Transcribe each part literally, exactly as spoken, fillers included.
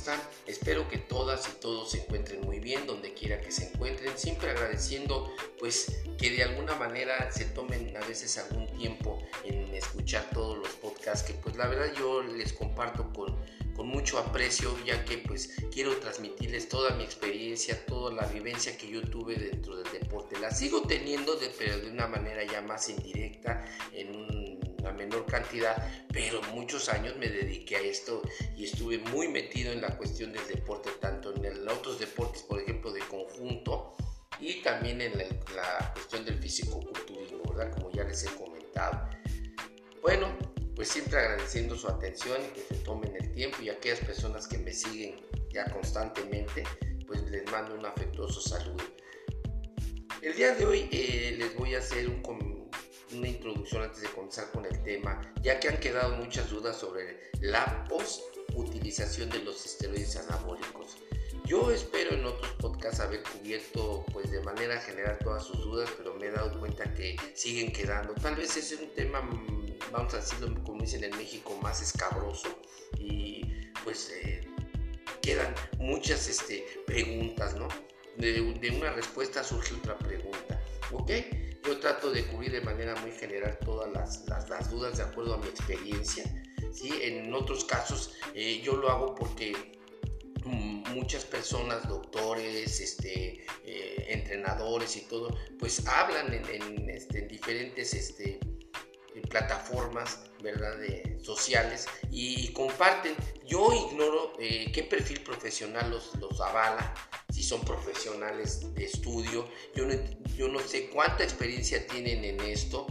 están? Espero que todas y todos se encuentren muy bien, donde quiera que se encuentren, siempre agradeciendo pues que de alguna manera se tomen a veces algún tiempo en escuchar todos los podcasts, que pues la verdad yo les comparto con, con mucho aprecio, ya que pues quiero transmitirles toda mi experiencia, toda la vivencia que yo tuve dentro del deporte. La sigo teniendo, de, pero de una manera ya más indirecta, en un una menor cantidad, pero muchos años me dediqué a esto y estuve muy metido en la cuestión del deporte, tanto en el, otros deportes, por ejemplo, de conjunto, y también en la, la cuestión del físico-culturismo, ¿verdad? Como ya les he comentado. Bueno, pues siempre agradeciendo su atención y que se tomen el tiempo, y a aquellas personas que me siguen ya constantemente, pues les mando un afectuoso saludo. El día de hoy eh, les voy a hacer un comentario, una introducción antes de comenzar con el tema, ya que han quedado muchas dudas sobre la postutilización de los esteroides anabólicos. Yo espero en otros podcasts haber cubierto pues de manera general todas sus dudas, pero me he dado cuenta que siguen quedando. Tal vez ese es un tema, vamos a decirlo como dicen en México, más escabroso, y pues eh, quedan muchas este, preguntas, ¿no? De, de una respuesta surge otra pregunta, ¿ok? Yo trato de cubrir de manera muy general todas las, las, las dudas de acuerdo a mi experiencia, ¿sí? En otros casos eh, yo lo hago porque muchas personas, doctores, este, eh, entrenadores y todo, pues hablan en, en, este, en diferentes este, plataformas, ¿verdad? De, sociales, y, y comparten. Yo ignoro eh, qué perfil profesional los, los avala, si son profesionales de estudio, yo no, yo no sé cuánta experiencia tienen en esto,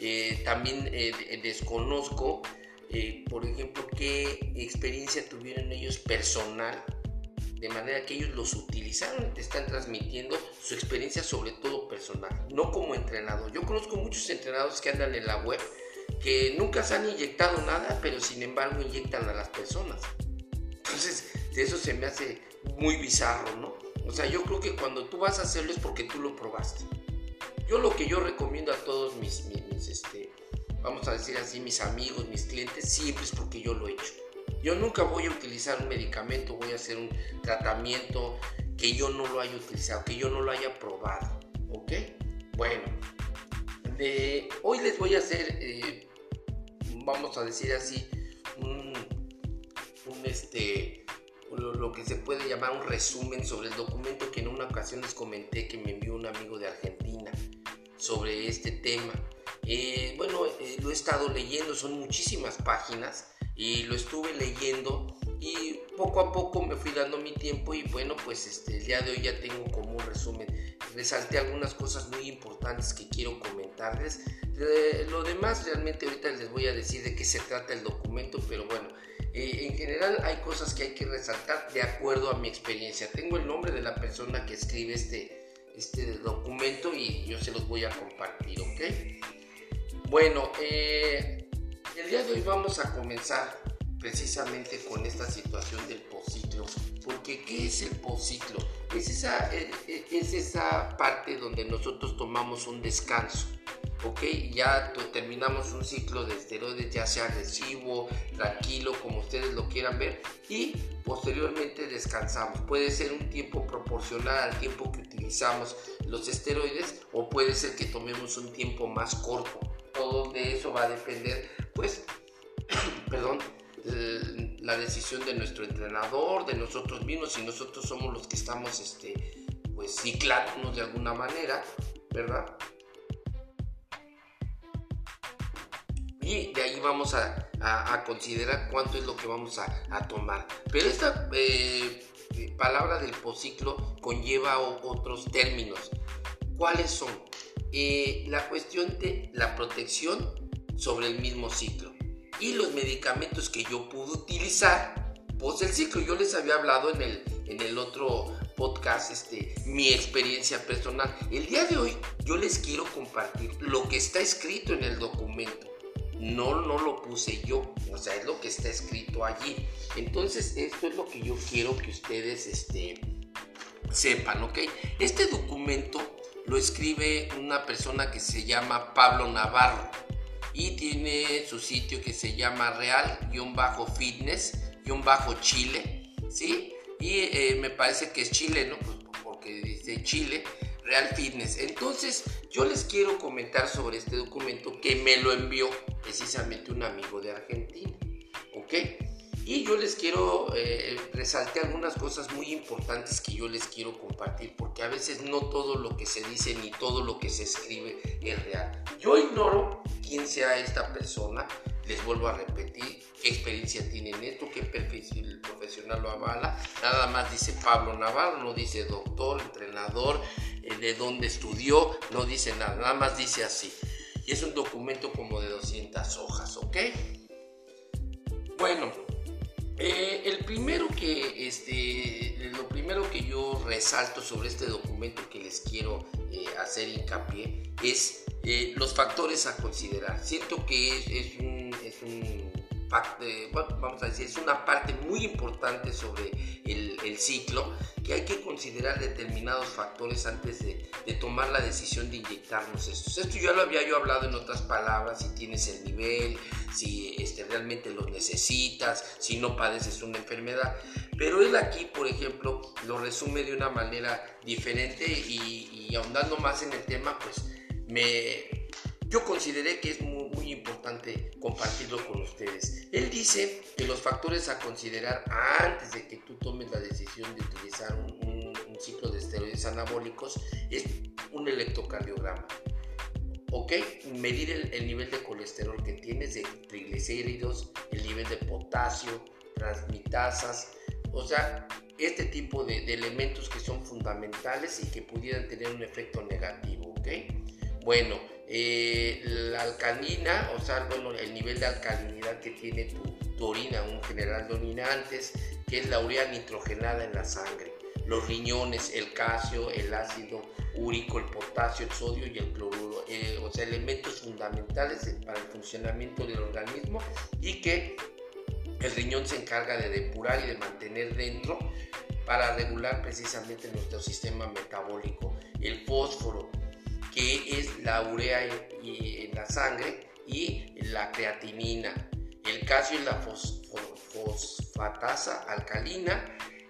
eh, también eh, desconozco, eh, por ejemplo, qué experiencia tuvieron ellos personal, de manera que ellos los utilizaron, te están transmitiendo su experiencia sobre todo personal, no como entrenador. Yo conozco muchos entrenadores que andan en la web, que nunca se han inyectado nada, pero sin embargo inyectan a las personas. Entonces, eso se me hace muy bizarro, ¿no? O sea, yo creo que cuando tú vas a hacerlo es porque tú lo probaste. Yo lo que yo recomiendo a todos mis, mis, mis este, vamos a decir así, mis amigos, mis clientes, siempre es porque yo lo he hecho. Yo nunca voy a utilizar un medicamento, voy a hacer un tratamiento que yo no lo haya utilizado, que yo no lo haya probado, ¿ok? Bueno, de, hoy les voy a hacer, eh, vamos a decir así, un, un este... Lo, lo que se puede llamar un resumen sobre el documento que en una ocasión les comenté que me envió un amigo de Argentina sobre este tema. Eh, bueno, eh, lo he estado leyendo, son muchísimas páginas y lo estuve leyendo y poco a poco me fui dando mi tiempo y bueno, pues este, el día de hoy ya tengo como un resumen. Resalté algunas cosas muy importantes que quiero comentarles. Eh, lo demás realmente ahorita les voy a decir de qué se trata el documento, pero bueno. Eh, en general hay cosas que hay que resaltar de acuerdo a mi experiencia. Tengo el nombre de la persona que escribe este, este documento y yo se los voy a compartir, ¿ok? Bueno, eh, el día de hoy vamos a comenzar precisamente con esta situación del post ciclo, porque ¿qué es el post ciclo? Es esa, es, es esa parte donde nosotros tomamos un descanso. Ok, ya terminamos un ciclo de esteroides, ya sea agresivo, tranquilo, como ustedes lo quieran ver, y posteriormente descansamos. Puede ser un tiempo proporcional al tiempo que utilizamos los esteroides, o puede ser que tomemos un tiempo más corto. Todo de eso va a depender, pues, perdón, la decisión de nuestro entrenador, de nosotros mismos, si nosotros somos los que estamos, este, pues, ciclándonos de alguna manera, ¿verdad? Y de ahí vamos a, a, a considerar cuánto es lo que vamos a, a tomar. Pero esta eh, palabra del postciclo conlleva o, otros términos. ¿Cuáles son? Eh, la cuestión de la protección sobre el mismo ciclo y los medicamentos que yo pude utilizar post el ciclo. Yo les había hablado en el, en el otro podcast este, mi experiencia personal. El día de hoy yo les quiero compartir lo que está escrito en el documento. No, no lo puse yo, o sea, es lo que está escrito allí. Entonces, esto es lo que yo quiero que ustedes este, sepan, ¿ok? Este documento lo escribe una persona que se llama Pablo Navarro y tiene su sitio que se llama Real-Fitness-Chile. ¿sí? Y eh, me parece que es Chile, ¿no? Pues porque dice Chile, Real Fitness. Entonces, yo les quiero comentar sobre este documento que me lo envió precisamente un amigo de Argentina, ¿ok? Y yo les quiero eh, resaltar algunas cosas muy importantes que yo les quiero compartir, porque a veces no todo lo que se dice ni todo lo que se escribe es real. Yo ignoro quién sea esta persona, les vuelvo a repetir, qué experiencia tienen esto, qué perfil profesional lo avala. Nada más dice Pablo Navarro, no dice doctor, entrenador, eh, de dónde estudió, no dice nada, nada más dice así. Y es un documento como de doscientas hojas, ¿ok? Bueno, eh, el primero que, este, lo primero que yo resalto sobre este documento que les quiero eh, hacer hincapié es eh, los factores a considerar. Siento que es, es un Es, un, vamos a decir, es una parte muy importante sobre el, el ciclo, que hay que considerar determinados factores antes de, de tomar la decisión de inyectarnos estos. Esto ya lo había yo hablado en otras palabras, si tienes el nivel, si este, realmente los necesitas, si no padeces una enfermedad. Pero él aquí, por ejemplo, lo resume de una manera diferente y, y ahondando más en el tema, pues me, yo consideré que es muy importante compartirlo con ustedes. Él dice que los factores a considerar antes de que tú tomes la decisión de utilizar un, un, un ciclo de esteroides anabólicos es un electrocardiograma, ¿ok? Medir el, el nivel de colesterol que tienes, de triglicéridos, el nivel de potasio, transmitasas, o sea, este tipo de, de elementos que son fundamentales y que pudieran tener un efecto negativo, ¿ok? Bueno, Eh, la alcalina, o sea, bueno, el nivel de alcalinidad que tiene tu, tu orina, un general de orinantes, que es la urea nitrogenada en la sangre, los riñones, el calcio, el ácido úrico, el potasio, el sodio y el cloruro, eh, o sea, elementos fundamentales para el funcionamiento del organismo y que el riñón se encarga de depurar y de mantener dentro para regular precisamente nuestro sistema metabólico. El fósforo, que es la urea en la sangre, y la creatinina, el calcio y la fosfatasa alcalina,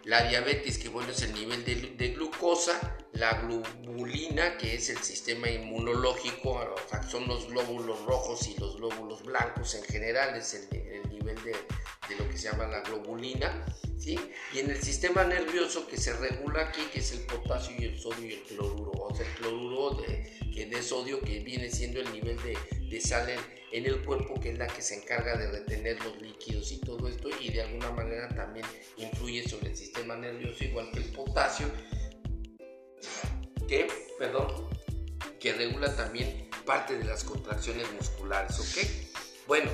la diabetes, que bueno, es el nivel de, de glucosa, la globulina, que es el sistema inmunológico, o sea, son los glóbulos rojos y los glóbulos blancos en general, es el, el nivel de, de lo que se llama la globulina, ¿sí? Y en el sistema nervioso que se regula aquí, que es el potasio y el sodio y el cloruro, o sea, el cloruro de, que de sodio, que viene siendo el nivel de, de sal en, en el cuerpo, que es la que se encarga de retener los líquidos y todo esto, y de alguna manera también influye sobre el sistema nervioso, igual que el potasio, que, perdón, que regula también parte de las contracciones musculares, ¿ok? Bueno,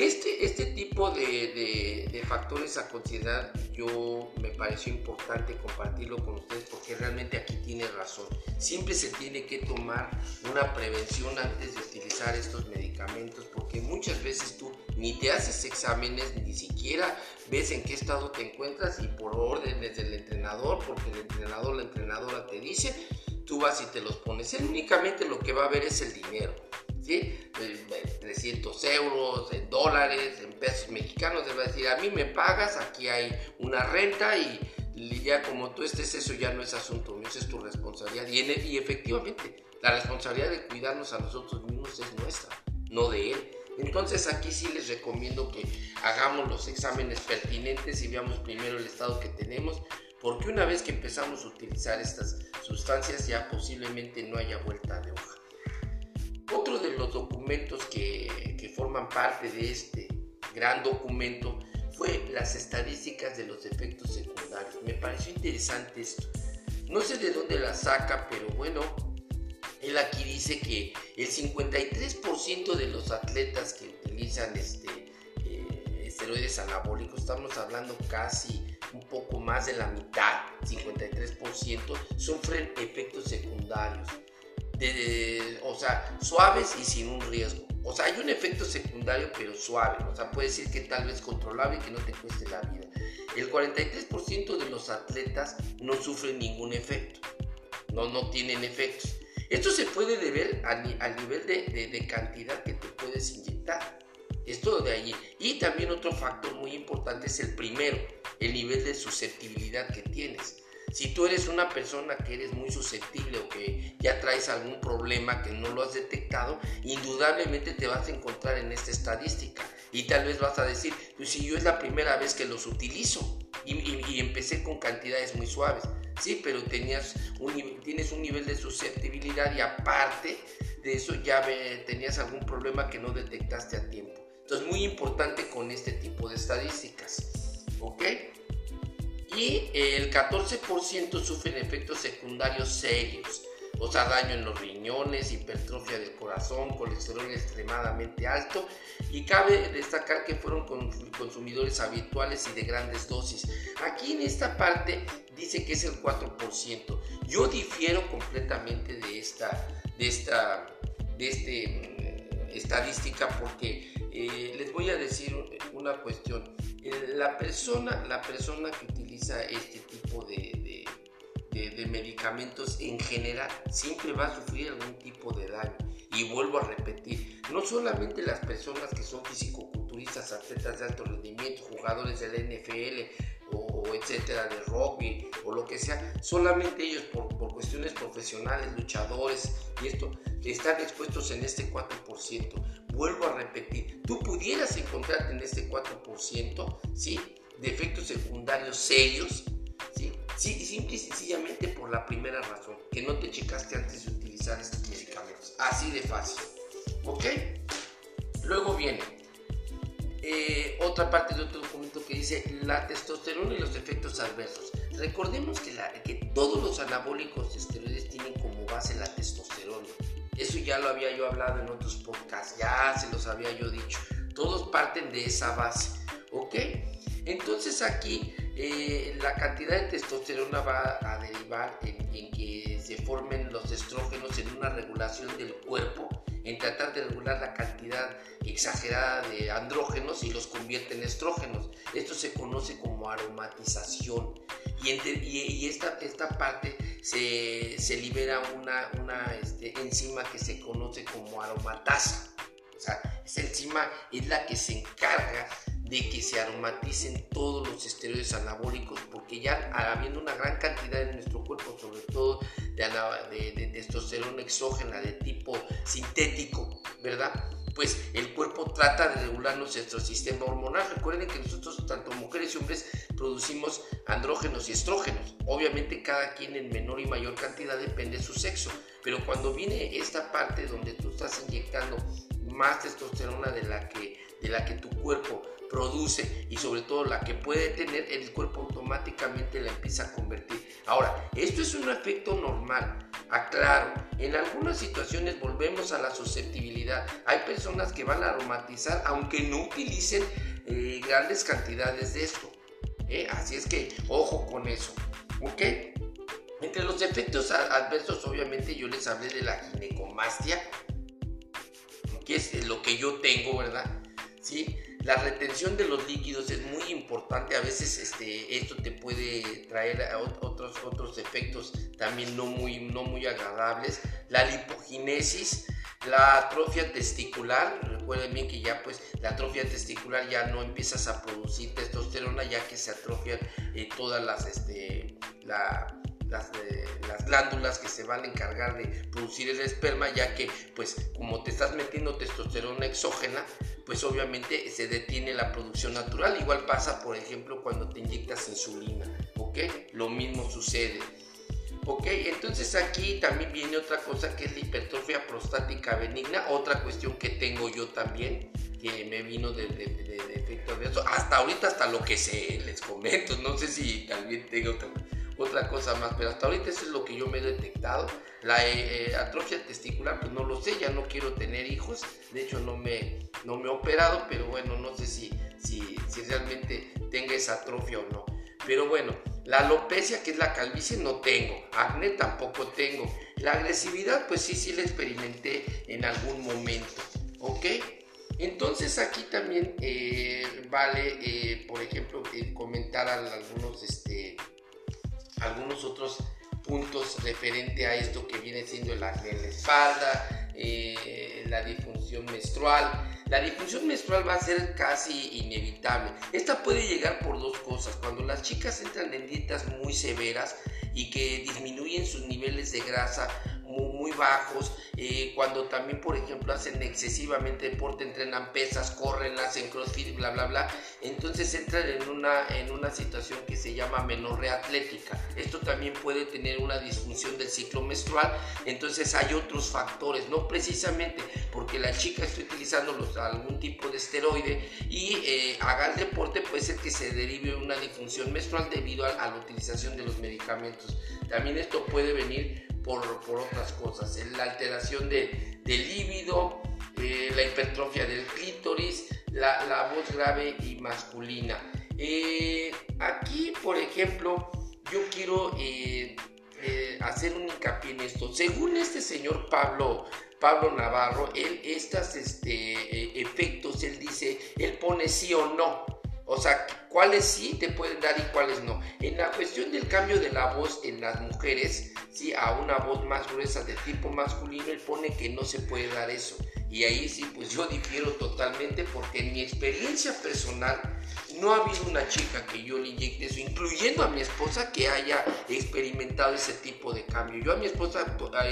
Este, este tipo de, de, de factores a considerar, yo me pareció importante compartirlo con ustedes porque realmente aquí tiene razón. Siempre se tiene que tomar una prevención antes de utilizar estos medicamentos, porque muchas veces tú ni te haces exámenes, ni siquiera ves en qué estado te encuentras, y por órdenes del entrenador, porque el entrenador, la entrenadora te dice, tú vas y te los pones. Él únicamente lo que va a ver es el dinero, ¿sí? trescientos euros, en dólares, en pesos mexicanos. Te va a decir, a mí me pagas, aquí hay una renta, y ya como tú estés, eso ya no es asunto mío, eso es tu responsabilidad. Y, en, y efectivamente, la responsabilidad de cuidarnos a nosotros mismos es nuestra, no de él. Entonces aquí sí les recomiendo que hagamos los exámenes pertinentes y veamos primero el estado que tenemos, porque una vez que empezamos a utilizar estas sustancias ya posiblemente no haya vuelta de hoja. Otro de los documentos que, que forman parte de este gran documento fue las estadísticas de los efectos secundarios. Me pareció interesante esto. No sé de dónde la saca, pero bueno, él aquí dice que el cincuenta y tres por ciento de los atletas que utilizan este, eh, esteroides anabólicos, estamos hablando casi un poco más de la mitad, cincuenta y tres por ciento, sufren efectos secundarios. De, de, o sea, suaves y sin un riesgo. O sea, hay un efecto secundario, pero suave. O sea, puede decir que tal vez controlable y que no te cueste la vida. El cuarenta y tres por ciento de los atletas no sufren ningún efecto. No, no tienen efectos. Esto se puede deber al, al nivel de, de, de cantidad que te puedes inyectar. Esto de allí. Y también otro factor muy importante es el primero. el nivel de susceptibilidad que tienes. Si tú eres una persona que eres muy susceptible o que ya traes algún problema que no lo has detectado, indudablemente te vas a encontrar en esta estadística. Y tal vez vas a decir, pues si yo es la primera vez que los utilizo y, y, y empecé con cantidades muy suaves. Sí, pero tenías un, tienes un nivel de susceptibilidad y aparte de eso ya ve, tenías algún problema que no detectaste a tiempo. Entonces, muy importante con este tipo de estadísticas, ¿ok? Y el catorce por ciento sufren efectos secundarios serios, o sea, daño en los riñones, hipertrofia del corazón, colesterol extremadamente alto, y cabe destacar que fueron consumidores habituales y de grandes dosis. Aquí en esta parte dice que es el cuatro por ciento. Yo difiero completamente de esta, de esta, de este, estadística porque eh, les voy a decir una cuestión. La persona, la persona que utiliza este tipo de, de, de, de medicamentos en general siempre va a sufrir algún tipo de daño. Y vuelvo a repetir, no solamente las personas que son fisicoculturistas, atletas de alto rendimiento, jugadores de la N F L o, o etcétera, de rugby o lo que sea, solamente ellos por, por cuestiones profesionales, luchadores y esto, están expuestos en este cuatro por ciento. Vuelvo a repetir, tú pudieras encontrarte en este cuatro por ciento, ¿sí?, de efectos secundarios serios, ¿sí?, sí, simple y sencillamente por la primera razón, que no te checaste antes de utilizar estos medicamentos. Así de fácil, ¿ok? Luego viene eh, otra parte de otro documento que dice la testosterona y los efectos adversos. Recordemos que, la, que todos los anabólicos de esteroides tienen como base la testosterona. Eso ya lo había yo hablado en otros podcasts, ya se los había yo dicho. Todos parten de esa base, ¿ok? Entonces aquí eh, la cantidad de testosterona va a derivar en, en que se formen los estrógenos en una regulación del cuerpo, en tratar de regular la cantidad exagerada de andrógenos y los convierte en estrógenos. Esto se conoce como aromatización. Y, entre, y, y esta, esta parte se, se libera una, una este, enzima que se conoce como aromatasa. O sea, esta enzima es la que se encarga de que se aromaticen todos los esteroides anabólicos, porque ya habiendo una gran cantidad en nuestro cuerpo, sobre todo de, de, de testosterona exógena de tipo sintético, ¿verdad?, pues el cuerpo trata de regular nuestro sistema hormonal. Recuerden que nosotros, tanto mujeres y hombres, producimos andrógenos y estrógenos. Obviamente cada quien en menor y mayor cantidad, depende de su sexo. Pero cuando viene esta parte donde tú estás inyectando más testosterona de la que, de la que tu cuerpo produce y sobre todo la que puede tener, el cuerpo automáticamente la empieza a convertir. Ahora, esto es un efecto normal, aclaro, en algunas situaciones volvemos a la susceptibilidad. Hay personas que van a aromatizar aunque no utilicen eh, grandes cantidades de esto, ¿eh? Así es que ojo con eso, ¿ok? Entre los efectos adversos, obviamente yo les hablé de la ginecomastia, que es lo que yo tengo, ¿verdad? ¿Sí? La retención de los líquidos es muy importante. A veces este, esto te puede traer otros, otros efectos también no muy, no muy agradables. La lipoginesis, la atrofia testicular. Recuerden bien que ya pues la atrofia testicular ya no empiezas a producir testosterona, ya que se atrofian eh, todas las, este, la, las, eh, las glándulas que se van a encargar de producir el esperma, ya que pues como te estás metiendo testosterona exógena, pues obviamente se detiene la producción natural. Igual pasa, por ejemplo, cuando te inyectas insulina, ¿ok? Lo mismo sucede, ¿ok? Entonces aquí también viene otra cosa que es la hipertrofia prostática benigna, otra cuestión que tengo yo también, que me vino de, de, de, de efecto adverso. Hasta ahorita, hasta lo que se les comento, no sé si también tengo otra, otra cosa más, pero hasta ahorita eso es lo que yo me he detectado. La eh, atrofia testicular, pues no lo sé, ya no quiero tener hijos, de hecho no me... no me he operado, pero bueno, no sé si, si, si realmente tenga esa atrofia o no. Pero bueno, la alopecia, que es la calvicie, no tengo. Acné tampoco tengo. La agresividad, pues sí, sí la experimenté en algún momento, ¿ok? Entonces aquí también eh, vale, eh, por ejemplo, eh, comentar algunos, este, algunos otros puntos referente a esto que viene siendo el acné en la espalda, eh, la disfunción menstrual. La disfunción menstrual va a ser casi inevitable. Esta puede llegar por dos cosas: cuando las chicas entran en dietas muy severas y que disminuyen sus niveles de grasa muy, muy bajos, eh, cuando también, por ejemplo, hacen excesivamente deporte, entrenan pesas, corren, hacen crossfit, bla, bla, bla. Entonces entran en una, en una situación que se llama menorrea atlética. Esto también puede tener una disfunción del ciclo menstrual. Entonces hay otros factores, no precisamente porque la chica está utilizando los, algún tipo de esteroide y eh, haga el deporte, puede ser que se derive una disfunción menstrual debido a, a la utilización de los medicamentos. También esto puede venir por, por otras cosas: la alteración de, de líbido, eh, la hipertrofia del clítoris, la, la voz grave y masculina. Eh, aquí, por ejemplo, yo quiero eh, eh, hacer un hincapié en esto. Según este señor Pablo, Pablo Navarro, él estos este, efectos, él dice, él pone sí o no. O sea, cuáles sí te pueden dar y cuáles no. En la cuestión del cambio de la voz en las mujeres, ¿sí?, a una voz más gruesa de tipo masculino, él pone que no se puede dar eso. Y ahí sí, pues yo difiero totalmente, porque en mi experiencia personal no ha habido una chica que yo le inyecte eso, incluyendo a mi esposa, que haya experimentado ese tipo de cambio. Yo a mi esposa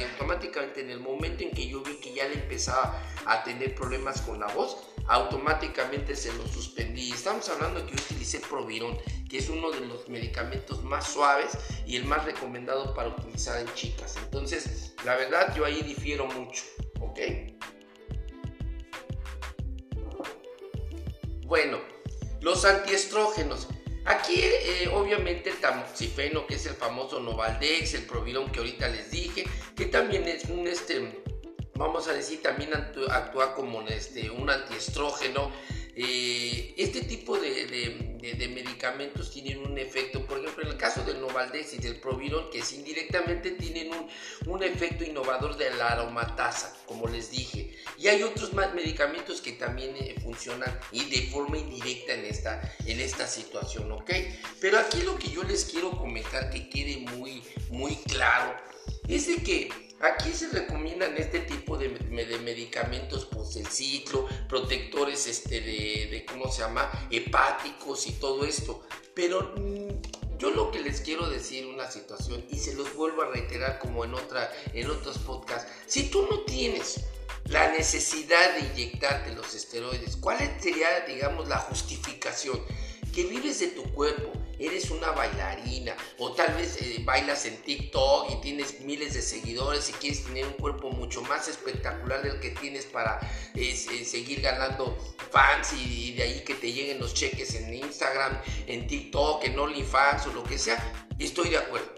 automáticamente, en el momento en que yo vi que ya le empezaba a tener problemas con la voz, automáticamente se lo suspendí. Estamos hablando de que yo utilicé Proviron, que es uno de los medicamentos más suaves y el más recomendado para utilizar en chicas. Entonces, la verdad, yo ahí difiero mucho, ¿ok? Bueno, los antiestrógenos. Aquí eh, obviamente el tamoxifeno, que es el famoso Nolvadex, el Proviron que ahorita les dije, que también es un este... vamos a decir, también actúa como este, un antiestrógeno. Eh, este tipo de, de, de, de medicamentos tienen un efecto, por ejemplo, en el caso del Nolvadex y del Proviron, que indirectamente tienen un, un efecto innovador de la aromatasa, como les dije. Y hay otros más medicamentos que también eh, funcionan y de forma indirecta en esta, en esta situación, ¿ok? Pero aquí lo que yo les quiero comentar, que quede muy, muy claro, es de que aquí se recomiendan este tipo de, de medicamentos post el ciclo, protectores este de, de cómo se llama, hepáticos y todo esto. Pero yo lo que les quiero decir, una situación, y se los vuelvo a reiterar como en otra, en otros podcasts: si tú no tienes la necesidad de inyectarte los esteroides, ¿cuál sería, digamos, la justificación? Que vives de tu cuerpo, eres una bailarina, o tal vez eh, bailas en TikTok y tienes miles de seguidores y quieres tener un cuerpo mucho más espectacular del que tienes para eh, seguir ganando fans, y, y de ahí que te lleguen los cheques en Instagram, en TikTok, en OnlyFans o lo que sea. Estoy de acuerdo.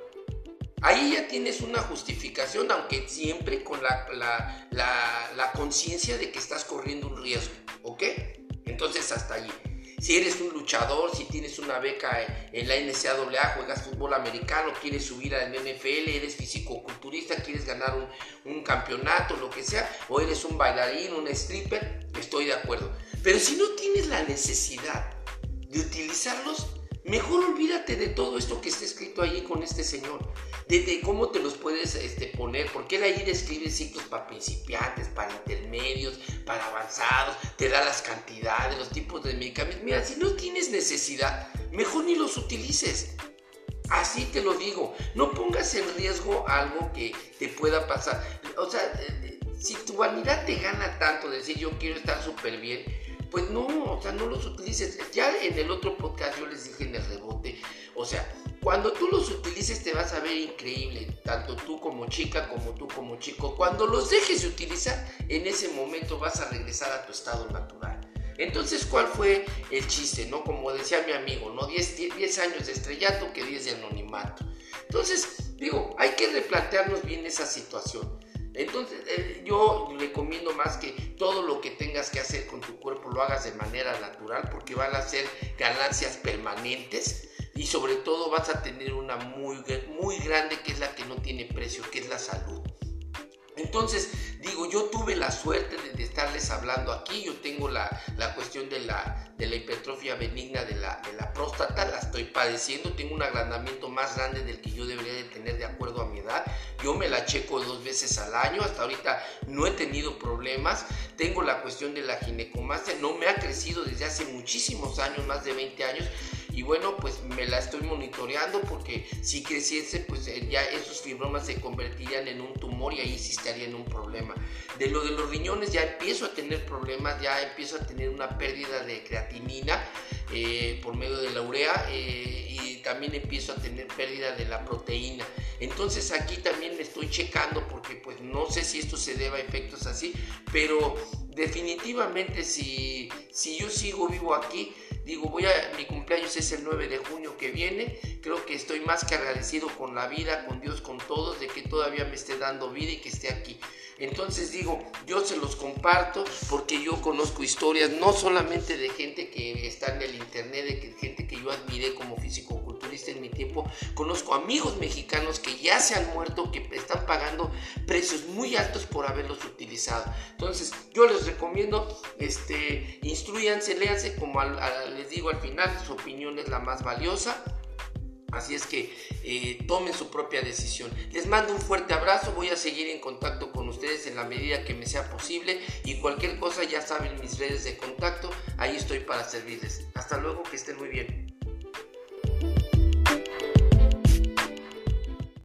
Ahí ya tienes una justificación, aunque siempre con la, la, la, la conciencia de que estás corriendo un riesgo, ¿ok? Entonces, hasta allí. Si eres un luchador, si tienes una beca en la N C A A, juegas fútbol americano, quieres subir al N F L, eres fisicoculturista, quieres ganar un, un campeonato, lo que sea, o eres un bailarín, un stripper, estoy de acuerdo. Pero si no tienes la necesidad de utilizarlos, mejor olvídate de todo esto que está escrito ahí con este señor, de, de cómo te los puedes este, poner, porque él ahí describe ciclos para principiantes, para intermedios, para avanzados, te da las cantidades, los tipos de medicamentos. Mira, si no tienes necesidad, mejor ni los utilices. Así te lo digo, no pongas en riesgo algo que te pueda pasar. O sea, si tu vanidad te gana tanto decir yo quiero estar súper bien, pues no, o sea, no los utilices. Ya en el otro podcast yo les dije en el rebote, o sea, cuando tú los utilices te vas a ver increíble, tanto tú como chica, como tú como chico. Cuando los dejes de utilizar, en ese momento vas a regresar a tu estado natural. Entonces, ¿cuál fue el chiste, no? Como decía mi amigo, ¿no? diez años de estrellato que diez de anonimato. Entonces, digo, hay que replantearnos bien esa situación. Entonces, eh, yo recomiendo más que todo lo que tengas que hacer con tu cuerpo lo hagas de manera natural, porque van a ser ganancias permanentes y sobre todo vas a tener una muy, muy grande, que es la que no tiene precio, que es la salud. Entonces, digo, yo tuve la suerte de, de estarles hablando aquí. Yo tengo la, la cuestión cuestión de la, de la hipertrofia benigna de la, de la próstata, la estoy padeciendo, tengo un agrandamiento más grande del que yo debería de tener de acuerdo a mi edad. Yo me la checo dos veces al año, hasta ahorita no he tenido problemas. Tengo la cuestión de la ginecomastia, no me ha crecido desde hace muchísimos años, más de veinte años. Y bueno, pues me la estoy monitoreando, porque si creciese, pues ya esos fibromas se convertirían en un tumor y ahí sí estaría en un problema. De lo de los riñones ya empiezo a tener problemas, ya empiezo a tener una pérdida de creatinina eh, por medio de la urea, eh, y también empiezo a tener pérdida de la proteína. Entonces aquí también me estoy checando, porque pues no sé si esto se deba a efectos así, pero definitivamente si, si yo sigo vivo aquí, digo, voy a, mi cumpleaños es el nueve de junio que viene. Creo que estoy más que agradecido con la vida, con Dios, con todos, de que todavía me esté dando vida y que esté aquí. Entonces digo, yo se los comparto porque yo conozco historias, no solamente de gente que está en el internet, de gente que yo admiré como físico-culturista en mi tiempo. Conozco amigos mexicanos que ya se han muerto, que están pagando precios muy altos por haberlos utilizado. Entonces yo les recomiendo, este, instruyanse, léanse, como al, al, les digo al final, su opinión es la más valiosa. Así es que eh, tomen su propia decisión. Les mando un fuerte abrazo. Voy a seguir en contacto con ustedes en la medida que me sea posible. Y cualquier cosa, ya saben mis redes de contacto. Ahí estoy para servirles. Hasta luego, que estén muy bien.